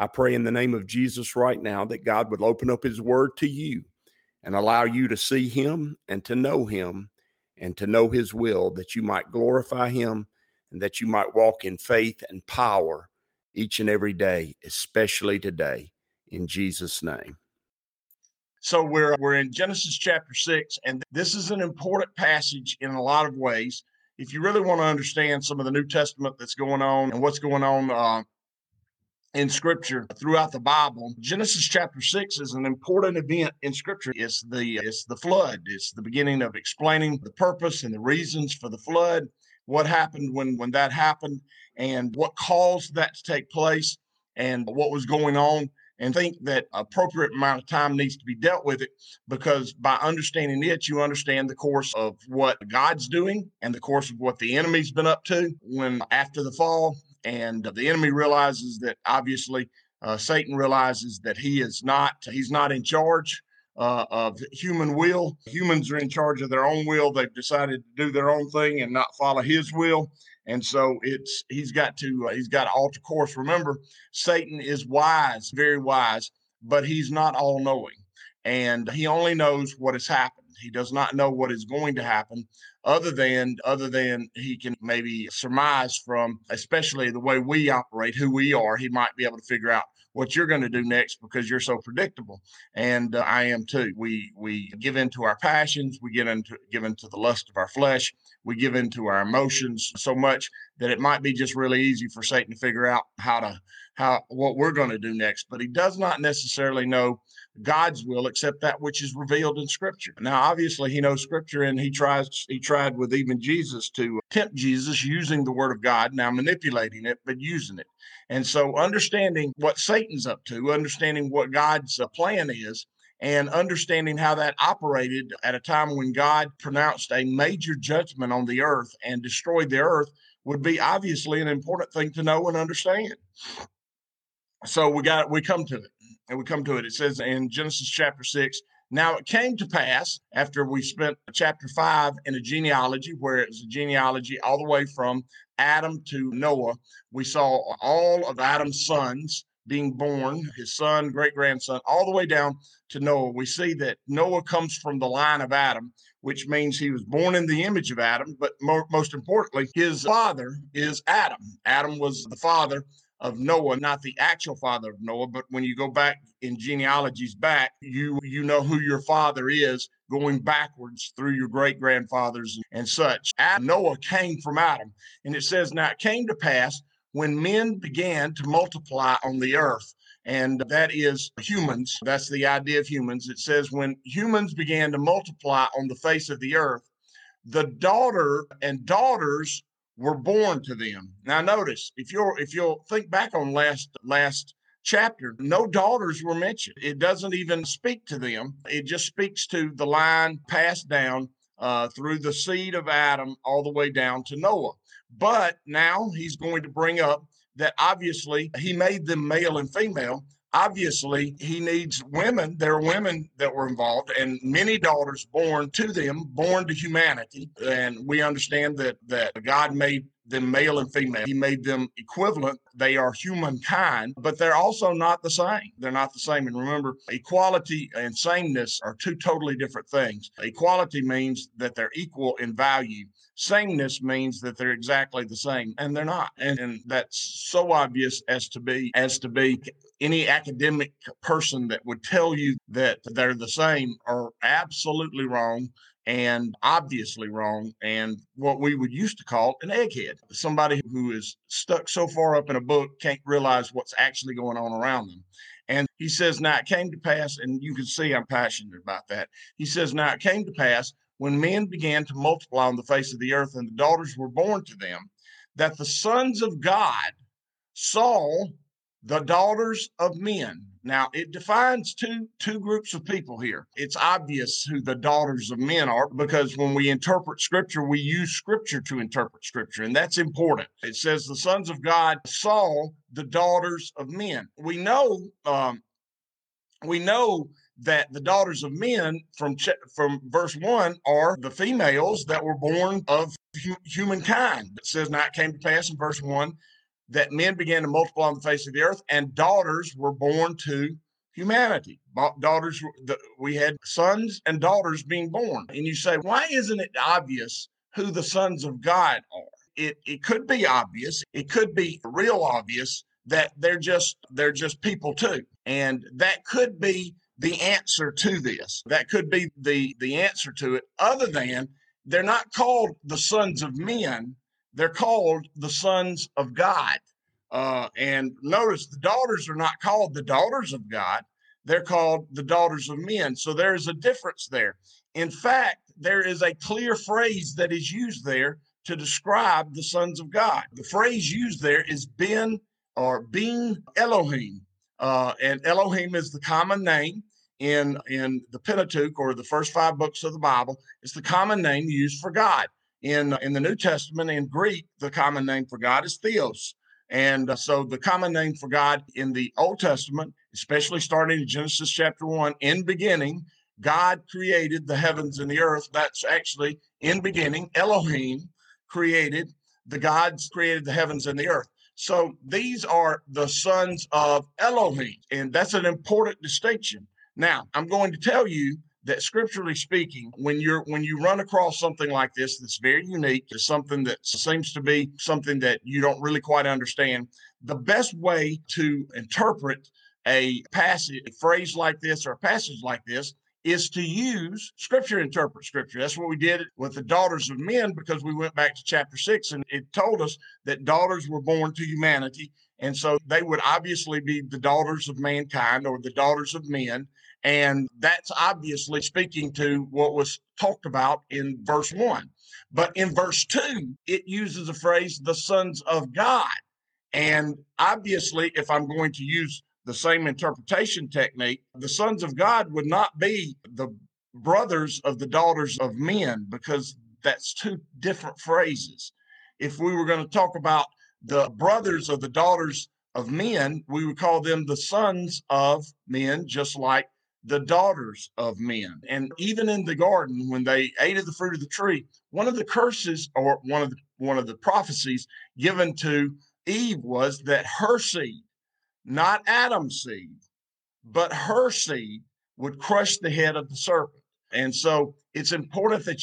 I pray in the name of Jesus right now that God would open up his word to you and allow you to see him and to know his will, that you might glorify him and that you might walk in faith and power each and every day, especially today, in Jesus' name. So we're in Genesis chapter 6, and this is an important passage in a lot of ways. If you really want to understand some of the New Testament that's going on and what's going on in Scripture throughout the Bible, Genesis chapter 6 is an important event in Scripture. It's the flood. It's the beginning of explaining the purpose and the reasons for the flood, what happened when that happened, and what caused that to take place, and what was going on. And think that appropriate amount of time needs to be dealt with it, because by understanding it, you understand the course of what God's doing and the course of what the enemy's been up to when after the fall. And the enemy realizes that, obviously, Satan realizes that he's not in charge of human will. Humans are in charge of their own will. They've decided to do their own thing and not follow his will. And so he's got to alter course. Remember, Satan is wise, very wise, but he's not all knowing. And he only knows what has happened. He does not know what is going to happen other than he can maybe surmise from, especially the way we operate, who we are. He might be able to figure out what you're going to do next because you're so predictable. And I am too. We give into our passions. We give into the lust of our flesh. We give into our emotions so much that it might be just really easy for Satan to figure out what we're going to do next. But he does not necessarily know God's will, except that which is revealed in Scripture. Now, obviously, he knows Scripture, and he tried with even Jesus to tempt Jesus using the Word of God, now manipulating it, but using it. And so understanding what Satan's up to, understanding what God's plan is, and understanding how that operated at a time when God pronounced a major judgment on the earth and destroyed the earth would be obviously an important thing to know and understand. So we come to it. It says in Genesis chapter 6, now it came to pass, after we spent chapter 5 in a genealogy, where it was a genealogy all the way from Adam to Noah, we saw all of Adam's sons being born, his son, great-grandson, all the way down to Noah. We see that Noah comes from the line of Adam, which means he was born in the image of Adam, but most importantly, his father is Adam. Adam was the father of Noah, not the actual father of Noah, but when you go back in genealogies back, you know who your father is going backwards through your great-grandfathers and such. Noah came from Adam. And it says, now it came to pass when men began to multiply on the earth, and that is humans. That's the idea of humans. It says when humans began to multiply on the face of the earth, the daughters were born to them. Now notice, if you'll think back on last chapter, no daughters were mentioned. It doesn't even speak to them. It just speaks to the line passed down through the seed of Adam all the way down to Noah. But now he's going to bring up that obviously he made them male and female. Obviously, he needs women. There are women that were involved, and many daughters born to them, born to humanity. And we understand that God made them male and female. He made them equivalent. They are humankind, but they're also not the same. They're not the same. And remember, equality and sameness are two totally different things. Equality means that they're equal in value. Sameness means that they're exactly the same, and they're not. And that's so obvious as to be any academic person that would tell you that they're the same are absolutely wrong. And obviously wrong, and what we would used to call an egghead, somebody who is stuck so far up in a book can't realize what's actually going on around them. And he says, now it came to pass, and you can see I'm passionate about that. He says, now it came to pass when men began to multiply on the face of the earth and the daughters were born to them, that the sons of God saw the daughters of men. Now, it defines two groups of people here. It's obvious who the daughters of men are, because when we interpret Scripture, we use Scripture to interpret Scripture, and that's important. It says the sons of God saw the daughters of men. We know that the daughters of men from verse 1 are the females that were born of humankind. It says, now it came to pass in verse 1, that men began to multiply on the face of the earth, and daughters were born to humanity. We had sons and daughters being born. And you say, why isn't it obvious who the sons of God are? It could be obvious. It could be real obvious that they're just people too. And that could be the answer to this. That could be the answer to it, other than they're not called the sons of men. They're called the sons of God. And notice the daughters are not called the daughters of God. They're called the daughters of men. So there is a difference there. In fact, there is a clear phrase that is used there to describe the sons of God. The phrase used there is being Elohim. And Elohim is the common name in the Pentateuch, or the first five books of the Bible. It's the common name used for God. In the New Testament, in Greek, the common name for God is Theos. And so the common name for God in the Old Testament, especially starting in Genesis chapter 1, in beginning, God created the heavens and the earth. That's actually in beginning. Elohim created, the gods created the heavens and the earth. So these are the sons of Elohim, and that's an important distinction. Now, I'm going to tell you that scripturally speaking, when you run across something like this that's very unique, is something that seems to be something that you don't really quite understand, the best way to interpret a phrase like this or a passage like this is to use Scripture, interpret Scripture. That's what we did with the daughters of men, because we went back to chapter 6 and it told us that daughters were born to humanity. And so they would obviously be the daughters of mankind, or the daughters of men. And that's obviously speaking to what was talked about in verse 1. But in verse 2, it uses the phrase, the sons of God. And obviously, if I'm going to use the same interpretation technique, the sons of God would not be the brothers of the daughters of men, because that's two different phrases. If we were going to talk about the brothers of the daughters of men, we would call them the sons of men, just like the daughters of men. And even in the garden, when they ate of the fruit of the tree, one of the curses, or one of the prophecies given to Eve, was that her seed, not Adam's seed, but her seed, would crush the head of the serpent. And so it's important that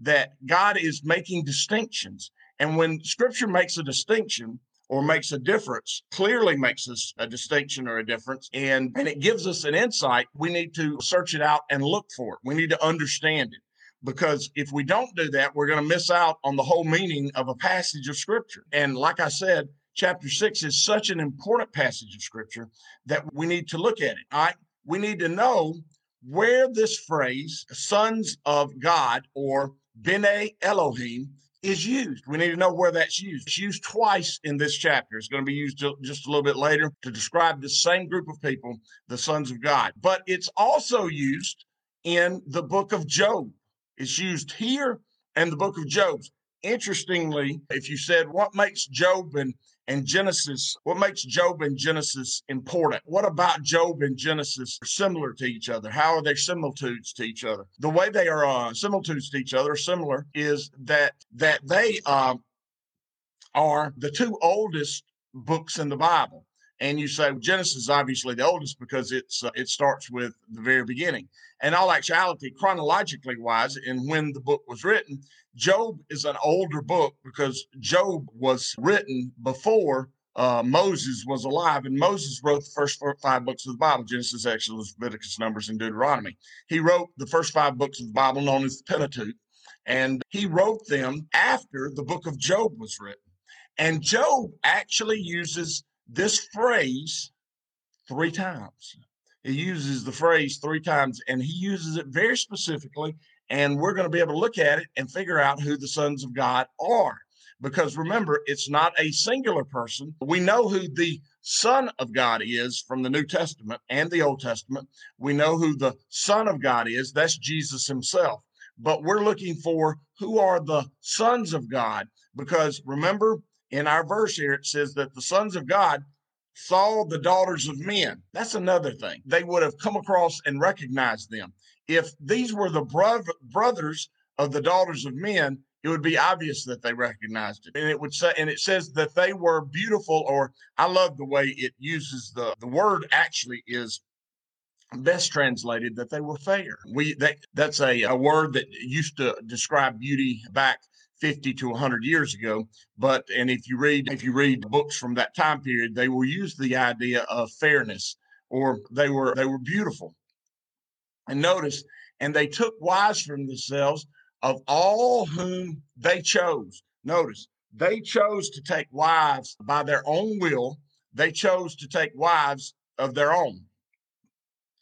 that God is making distinctions. And when Scripture makes a distinction or makes a difference, clearly makes us a distinction or a difference, and it gives us an insight, we need to search it out and look for it. We need to understand it, because if we don't do that, we're going to miss out on the whole meaning of a passage of Scripture. And like I said, chapter 6 is such an important passage of Scripture that we need to look at it. All right? We need to know where this phrase, sons of God, or B'nai Elohim, is used. We need to know where that's used. It's used twice in this chapter. It's going to be used just a little bit later to describe the same group of people, the sons of God. But it's also used in the book of Job. It's used here and the book of Job. Interestingly, if you said, what makes Job and Genesis, what makes Job and Genesis important? What about Job and Genesis are similar to each other? How are they similitudes to each other? The way they are similitudes to each other, similar, is that they are the two oldest books in the Bible. And you say, well, Genesis is obviously the oldest because it starts with the very beginning. In all actuality, chronologically wise, and when the book was written, Job is an older book because Job was written before Moses was alive. And Moses wrote the first five books of the Bible, Genesis, Exodus, Leviticus, Numbers, and Deuteronomy. He wrote the first five books of the Bible, known as the Pentateuch. And he wrote them after the book of Job was written. And Job actually uses this phrase three times. He uses the phrase three times, and he uses it very specifically, and we're going to be able to look at it and figure out who the sons of God are. Because remember, it's not a singular person. We know who the Son of God is from the New Testament and the Old Testament. We know who the Son of God is. That's Jesus himself. But we're looking for who are the sons of God. Because remember, in our verse here, it says that the sons of God saw the daughters of men. That's another thing. They would have come across and recognized them. If these were the brothers of the daughters of men, it would be obvious that they recognized it. And it would say, and it says that they were beautiful, or I love the way it uses the word actually is best translated that they were fair. That's a word that used to describe beauty back 50 to 100 years ago. But, and if you read books from that time period, they will use the idea of fairness, or they were beautiful. And notice, and they took wives from themselves, of all whom they chose. Notice, they chose to take wives by their own will. They chose to take wives of their own,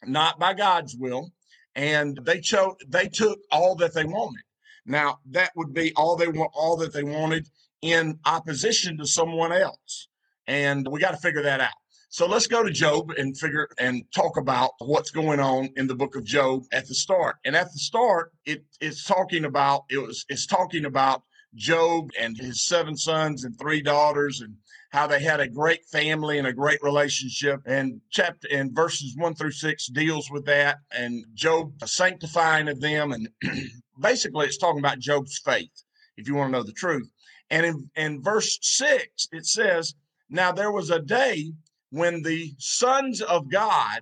not by God's will. And they took all that they wanted. Now, that would be all that they wanted in opposition to someone else. And we got to figure that out. So let's go to Job and talk about what's going on in the book of Job at the start. And at the start, it's talking about Job and his 7 sons and 3 daughters, and how they had a great family and a great relationship. And chapter and verses 1 through 6 deals with that, and Job sanctifying of them. And basically, it's talking about Job's faith, if you want to know the truth. And in verse 6, it says, "Now there was a day when the sons of God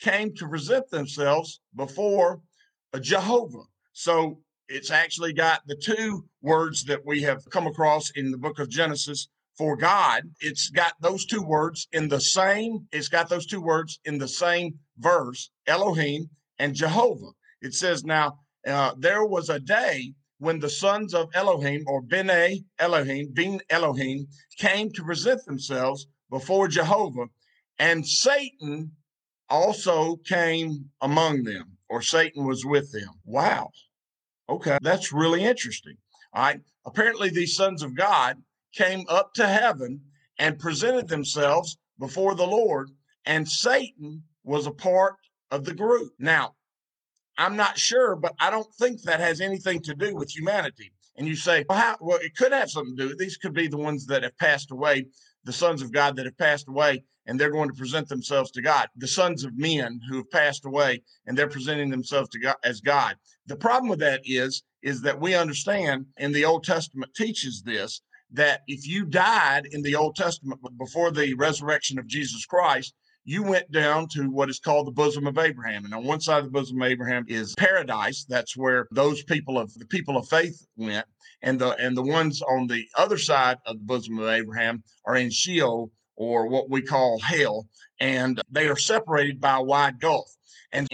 came to present themselves before Jehovah." So it's actually got the 2 words that we have come across in the book of Genesis for God. It's got those 2 words in the same, verse, Elohim and Jehovah. It says, now there was a day when the sons of Elohim, or Bin Elohim, came to present themselves before Jehovah, and Satan also came among them, or Satan was with them. Wow. Okay, that's really interesting. All right. Apparently, these sons of God came up to heaven and presented themselves before the Lord, and Satan was a part of the group. Now, I'm not sure, but I don't think that has anything to do with humanity. And you say, well, it could have something to do. These could be the ones that have passed away, the sons of God that have passed away, and they're going to present themselves to God. The sons of men who have passed away, and they're presenting themselves to God as God. The problem with that is that we understand, and the Old Testament teaches this, that if you died in the Old Testament before the resurrection of Jesus Christ, you went down to what is called the bosom of Abraham. And on one side of the bosom of Abraham is paradise. That's where those people of faith went. And the ones on the other side of the bosom of Abraham are in Sheol, or what we call hell. And they are separated by a wide gulf. And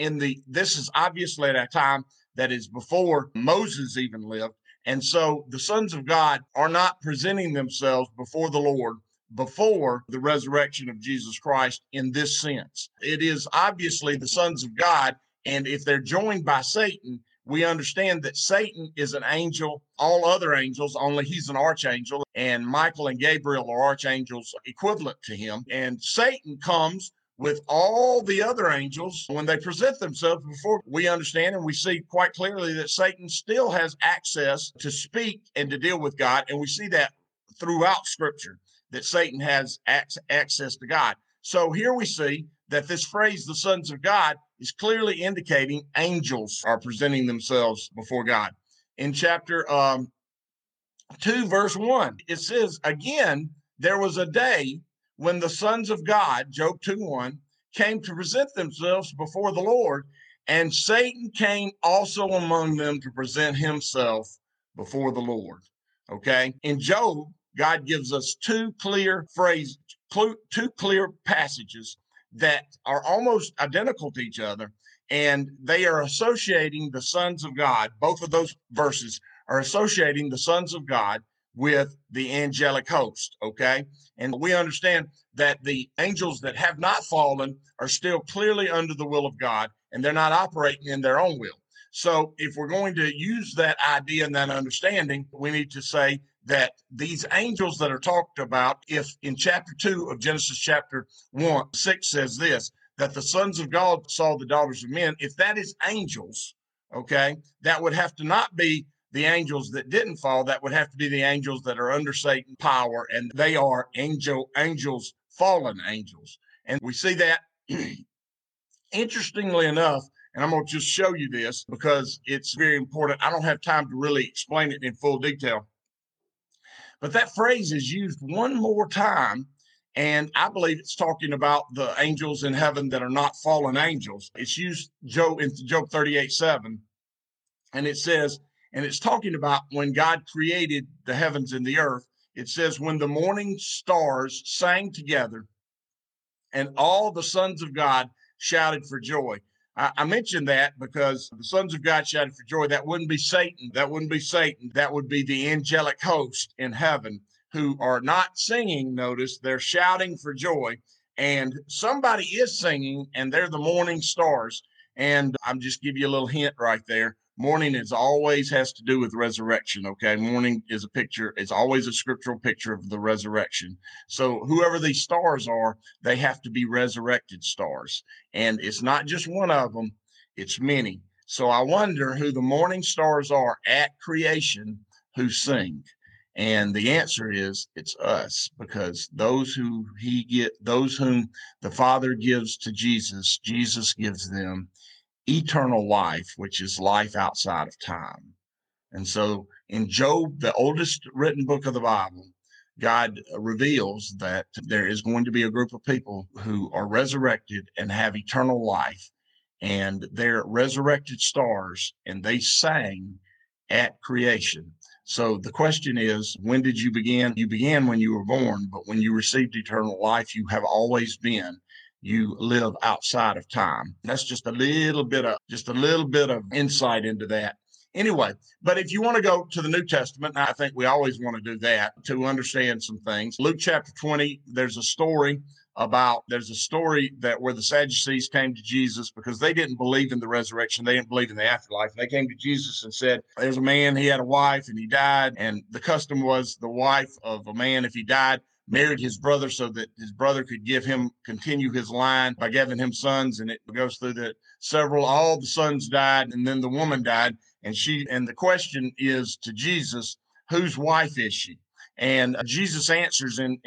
this is obviously at a time that is before Moses even lived. And so the sons of God are not presenting themselves before the Lord before the resurrection of Jesus Christ in this sense. It is obviously the sons of God, and if they're joined by Satan, we understand that Satan is an angel, all other angels, only he's an archangel, and Michael and Gabriel are archangels equivalent to him. And Satan comes with all the other angels when they present themselves before. We understand and we see quite clearly that Satan still has access to speak and to deal with God, and we see that throughout Scripture, that Satan has access to God. So here we see that this phrase, the sons of God, is clearly indicating angels are presenting themselves before God. In chapter 2, verse 1, it says, again, there was a day when the sons of God, Job 2:1, came to present themselves before the Lord, and Satan came also among them to present himself before the Lord. Okay? In Job, God gives us 2 clear phrases, 2 clear passages that are almost identical to each other, and they are associating the sons of God. Both of those verses are associating the sons of God with the angelic host, okay? And we understand that the angels that have not fallen are still clearly under the will of God, and they're not operating in their own will. So if we're going to use that idea and that understanding, we need to say that these angels that are talked about, if in chapter 2 of Genesis chapter 1, 6 says this, that the sons of God saw the daughters of men, if that is angels, okay, that would have to not be the angels that didn't fall. That would have to be the angels that are under Satan's power, and they are angels, fallen angels. And we see that, interestingly enough, and I'm going to just show you this because it's very important. I don't have time to really explain it in full detail. But that phrase is used one more time, and I believe it's talking about the angels in heaven that are not fallen angels. It's used in Job 38:7, and it says, and it's talking about when God created the heavens and the earth. It says, when the morning stars sang together and all the sons of God shouted for joy. I mentioned that because the sons of God shouted for joy. That wouldn't be Satan. That wouldn't be Satan. That would be the angelic host in heaven who are not singing. Notice they're shouting for joy, and somebody is singing, and they're the morning stars. And I'm just giving you a little hint right there. Morning is always has to do with resurrection, okay? Morning is a picture. It's always a scriptural picture of the resurrection. So whoever these stars are, they have to be resurrected stars. And it's not just one of them, it's many. So I wonder who the morning stars are at creation who sing. And the answer is it's us, because those whom the Father gives to Jesus, Jesus gives them eternal life, which is life outside of time. And so in Job, the oldest written book of the Bible, God reveals that there is going to be a group of people who are resurrected and have eternal life, and they're resurrected stars, and they sang at creation. So the question is, when did you begin? You began when you were born, but when you received eternal life, you have always been. You live outside of time. That's just a little bit of insight into that. Anyway, but if you want to go to the New Testament, and I think we always want to do that to understand some things. Luke chapter 20, there's a story where the Sadducees came to Jesus because they didn't believe in the resurrection. They didn't believe in the afterlife. And they came to Jesus and said, there's a man, he had a wife and he died. And the custom was the wife of a man, if he died, married his brother so that his brother could continue his line by giving him sons. And it goes through all the sons died, and then the woman died. And the question is to Jesus, whose wife is she? And Jesus answers and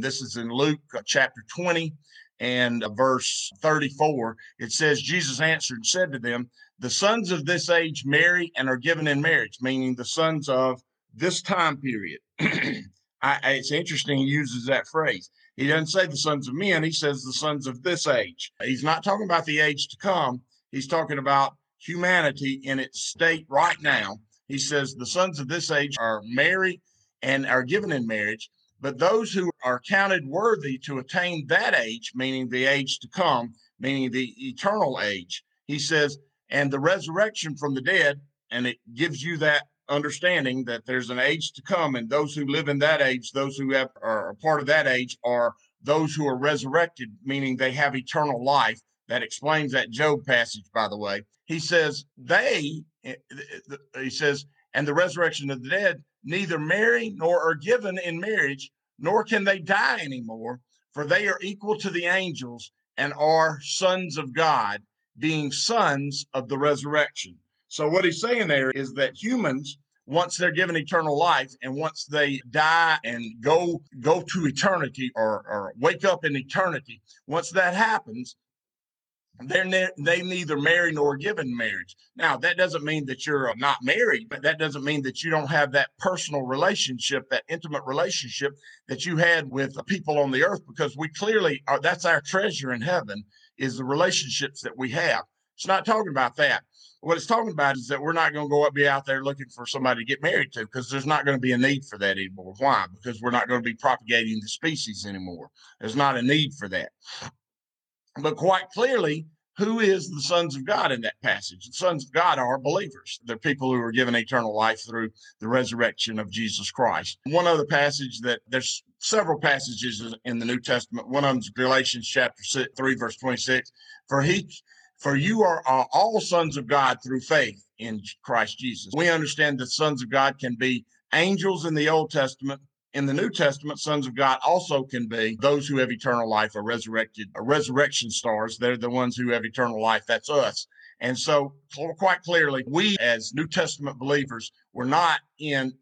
this is in Luke chapter 20 and verse 34. It says, Jesus answered and said to them, the sons of this age marry and are given in marriage, meaning the sons of this time period. It's interesting he uses that phrase. He doesn't say the sons of men. He says the sons of this age. He's not talking about the age to come. He's talking about humanity in its state right now. He says the sons of this age are married and are given in marriage, but those who are counted worthy to attain that age, meaning the age to come, meaning the eternal age, he says, and the resurrection from the dead, and it gives you that understanding that there's an age to come, and those who live in that age, those who are a part of that age, are those who are resurrected, meaning they have eternal life. That explains that Job passage, by the way. He says, and the resurrection of the dead neither marry nor are given in marriage, nor can they die anymore, for they are equal to the angels and are sons of God, being sons of the resurrection. So what he's saying there is that humans, once they're given eternal life and once they die and go to eternity or wake up in eternity, once that happens, they neither marry nor are given marriage. Now, that doesn't mean that you're not married, but that doesn't mean that you don't have that personal relationship, that intimate relationship that you had with the people on the earth, because we clearly are, that's our treasure in heaven, is the relationships that we have. It's not talking about that. What it's talking about is that we're not going to be out there looking for somebody to get married to, because there's not going to be a need for that anymore. Why? Because we're not going to be propagating the species anymore. There's not a need for that. But quite clearly, who is the sons of God in that passage? The sons of God are believers. They're people who are given eternal life through the resurrection of Jesus Christ. One other passage that there's several passages in the New Testament. One of them is Galatians chapter 3, verse 26. For you are all sons of God through faith in Christ Jesus. We understand that sons of God can be angels in the Old Testament. In the New Testament, sons of God also can be those who have eternal life or resurrected, or resurrection stars. They're the ones who have eternal life. That's us. And so quite clearly, we as New Testament believers were not in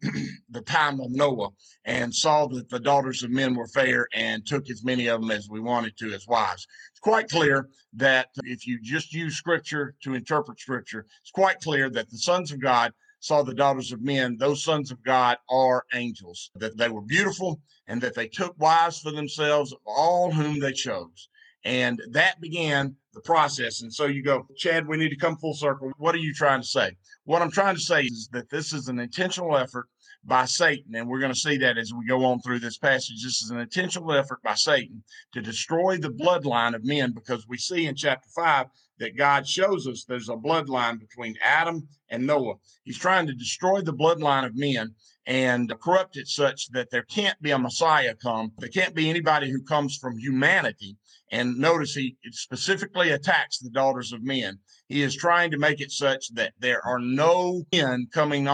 the time of Noah and saw that the daughters of men were fair and took as many of them as we wanted to as wives. It's quite clear that if you just use Scripture to interpret Scripture, it's quite clear that the sons of God saw the daughters of men. Those sons of God are angels, that they were beautiful and that they took wives for themselves of all whom they chose. And that began the process. And so you go, Chad, we need to come full circle. What are you trying to say? What I'm trying to say is that this is an intentional effort by Satan. And we're going to see that as we go on through this passage. This is an intentional effort by Satan to destroy the bloodline of men, because we see in chapter 5 that God shows us there's a bloodline between Adam and Noah. He's trying to destroy the bloodline of men and corrupt it such that there can't be a Messiah come. There can't be anybody who comes from humanity. And notice he specifically attacks the daughters of men. He is trying to make it such that there are no men coming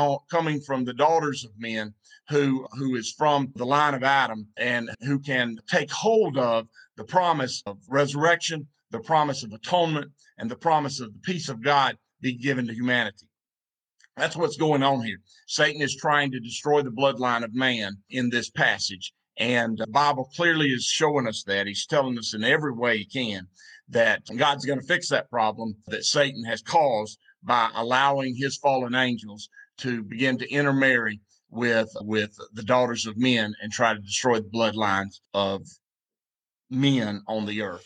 from the daughters of men who is from the line of Adam and who can take hold of the promise of resurrection, the promise of atonement, and the promise of the peace of God be given to humanity. That's what's going on here. Satan is trying to destroy the bloodline of man in this passage. And the Bible clearly is showing us that. He's telling us in every way he can that God's going to fix that problem that Satan has caused by allowing his fallen angels to begin to intermarry with the daughters of men and try to destroy the bloodlines of men on the earth.